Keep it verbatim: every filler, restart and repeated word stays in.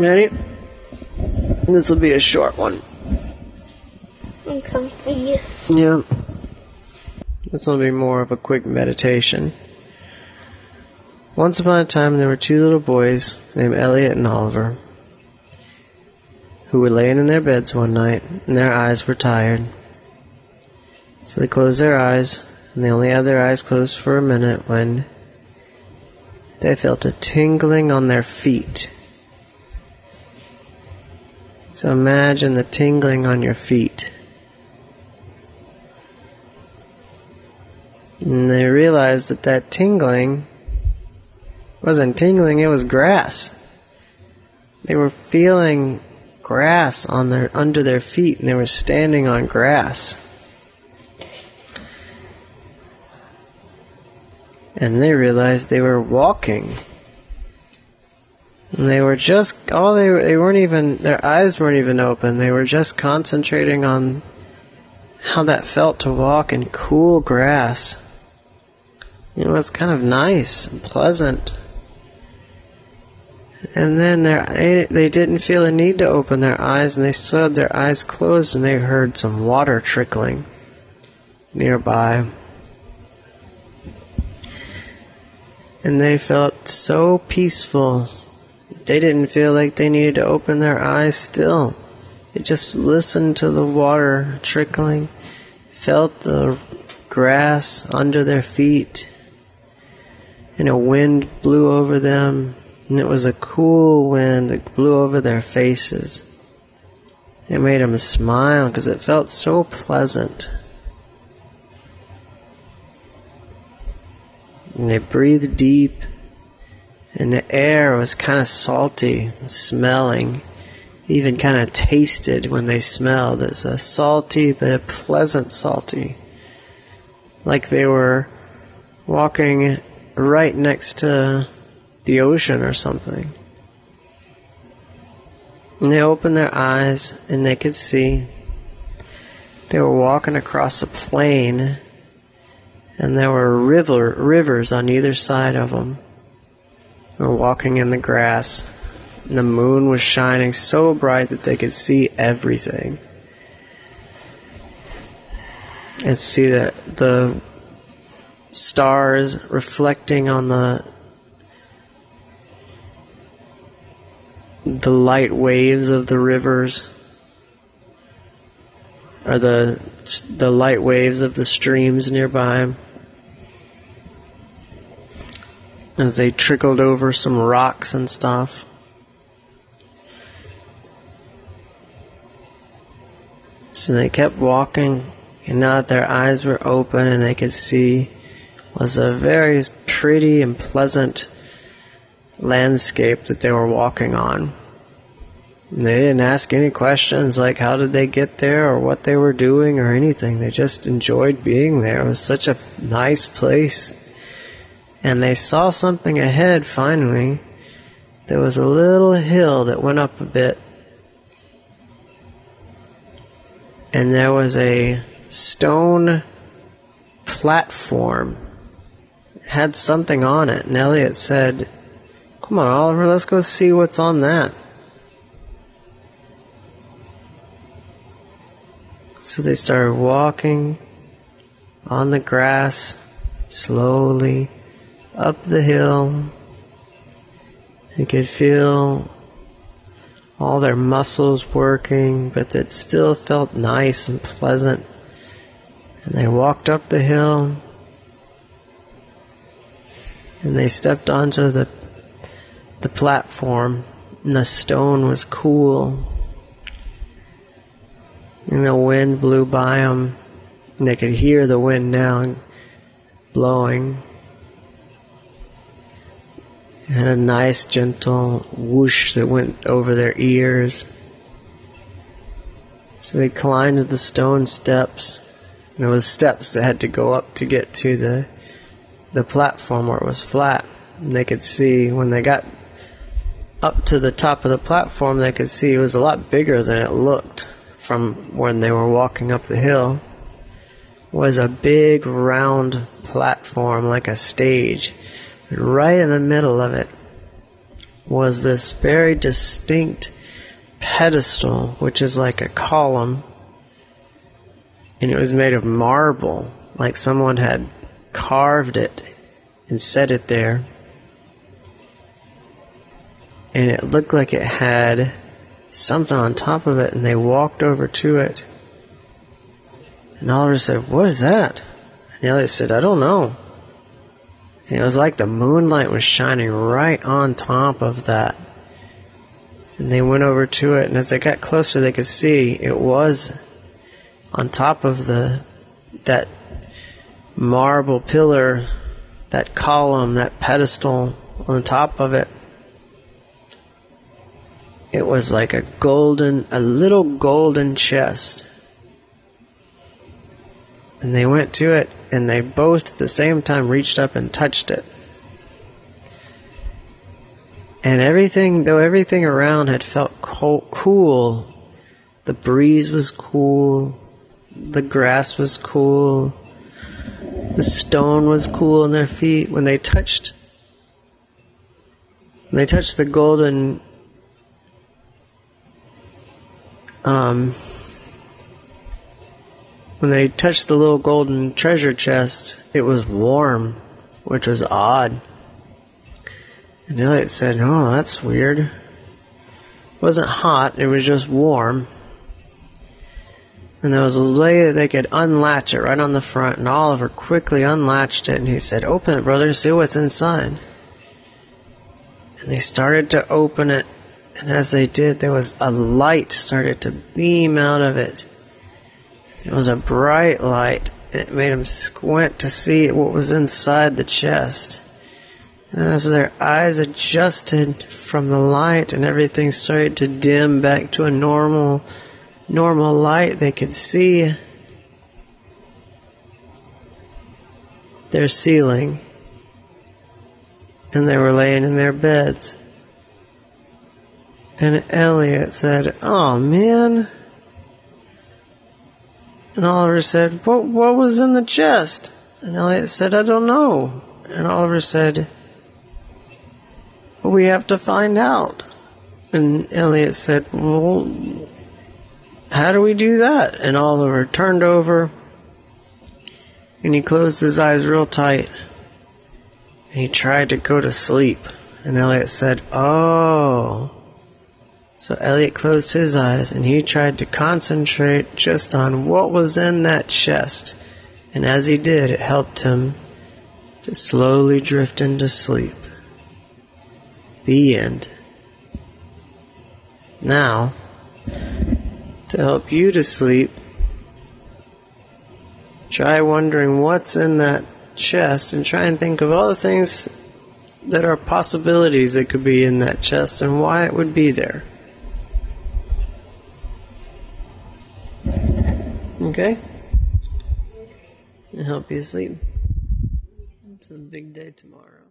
Ready? This will be a short one. I'm comfy. Yeah. This will be more of a quick meditation. Once upon a time, there were two little boys named Elliot and Oliver who were laying in their beds one night, and their eyes were tired. So they closed their eyes, and they only had their eyes closed for a minute when they felt a tingling on their feet. So imagine the tingling on your feet. And they realized that that tingling wasn't tingling, it was grass. They were feeling grass on their under their feet, and they were standing on grass. And they realized they were walking. And they were just all they were, they weren't even their eyes weren't even open. They were just concentrating on how that felt to walk in cool grass. You know, it's kind of nice and pleasant. And then their, they didn't feel a need to open their eyes, and they still had their eyes closed, and they heard some water trickling nearby. And they felt so peaceful. They didn't feel like they needed to open their eyes still. They just listened to the water trickling, felt the grass under their feet, and a wind blew over them. And it was a cool wind that blew over their faces. It made them smile because it felt so pleasant. And they breathed deep, and the air was kind of salty and smelling. Even kind of tasted when they smelled. It's a salty, but a pleasant salty. Like they were walking right next to the ocean or something. And they opened their eyes, and they could see they were walking across a plain, and there were river rivers on either side of them. They were walking in the grass, and the moon was shining so bright that they could see everything and see the the stars reflecting on the the light waves of the rivers, or the the light waves of the streams nearby, as they trickled over some rocks and stuff. So they kept walking, and now that their eyes were open and they could see, was a very pretty and pleasant landscape that they were walking on. And they didn't ask any questions like how did they get there or what they were doing or anything. They just enjoyed being there. It was such a nice place. And they saw something ahead finally. There was a little hill that went up a bit. And there was a stone platform. It had something on it. And Elliot said, "Come on, Oliver, let's go see what's on that." So they started walking on the grass, slowly up the hill. They could feel all their muscles working, but it still felt nice and pleasant. And they walked up the hill, and they stepped onto the the platform, and the stone was cool, and the wind blew by them, and they could hear the wind now blowing. It had a nice gentle whoosh that went over their ears. So they climbed the stone steps. There was steps that had to go up to get to the the platform where it was flat. And they could see when they got up to the top of the platform, they could see it was a lot bigger than it looked from when they were walking up the hill. It was a big round platform like a stage. Right in the middle of it was this very distinct pedestal, which is like a column, and it was made of marble, like someone had carved it and set it there. And it looked like it had something on top of it, and they walked over to it. And Oliver said, "What is that?" And the other said, "I don't know." And it was like the moonlight was shining right on top of that. And they went over to it, and as they got closer, they could see it was on top of the that marble pillar, that column, that pedestal on top of it. It was like a golden, a little golden chest. And they went to it, and they both at the same time reached up and touched it. And everything, though everything around had felt cool, the breeze was cool, the grass was cool, the stone was cool in their feet. When they touched, when they touched the golden Um, when they touched the little golden treasure chest, it was warm, which was odd. And Elliot said, "Oh, that's weird." It wasn't hot, it was just warm. And there was a way that they could unlatch it right on the front, and Oliver quickly unlatched it, and he said, "Open it, brother, see what's inside." And they started to open it. And as they did, there was a light started to beam out of it. It was a bright light, and it made them squint to see what was inside the chest. And as their eyes adjusted from the light and everything started to dim back to a normal, normal light, they could see their ceiling. And they were laying in their beds. And Elliot said, "Oh, man." And Oliver said, what, what was in the chest? And Elliot said, "I don't know." And Oliver said, "We have to find out." And Elliot said, "Well, how do we do that?" And Oliver turned over, and he closed his eyes real tight, and he tried to go to sleep. And Elliot said, "Oh." So Elliot closed his eyes, and he tried to concentrate just on what was in that chest. And as he did, it helped him to slowly drift into sleep. The end. Now, to help you to sleep, try wondering what's in that chest, and try and think of all the things that are possibilities that could be in that chest and why it would be there. Okay? It'll help you sleep. It's a big day tomorrow.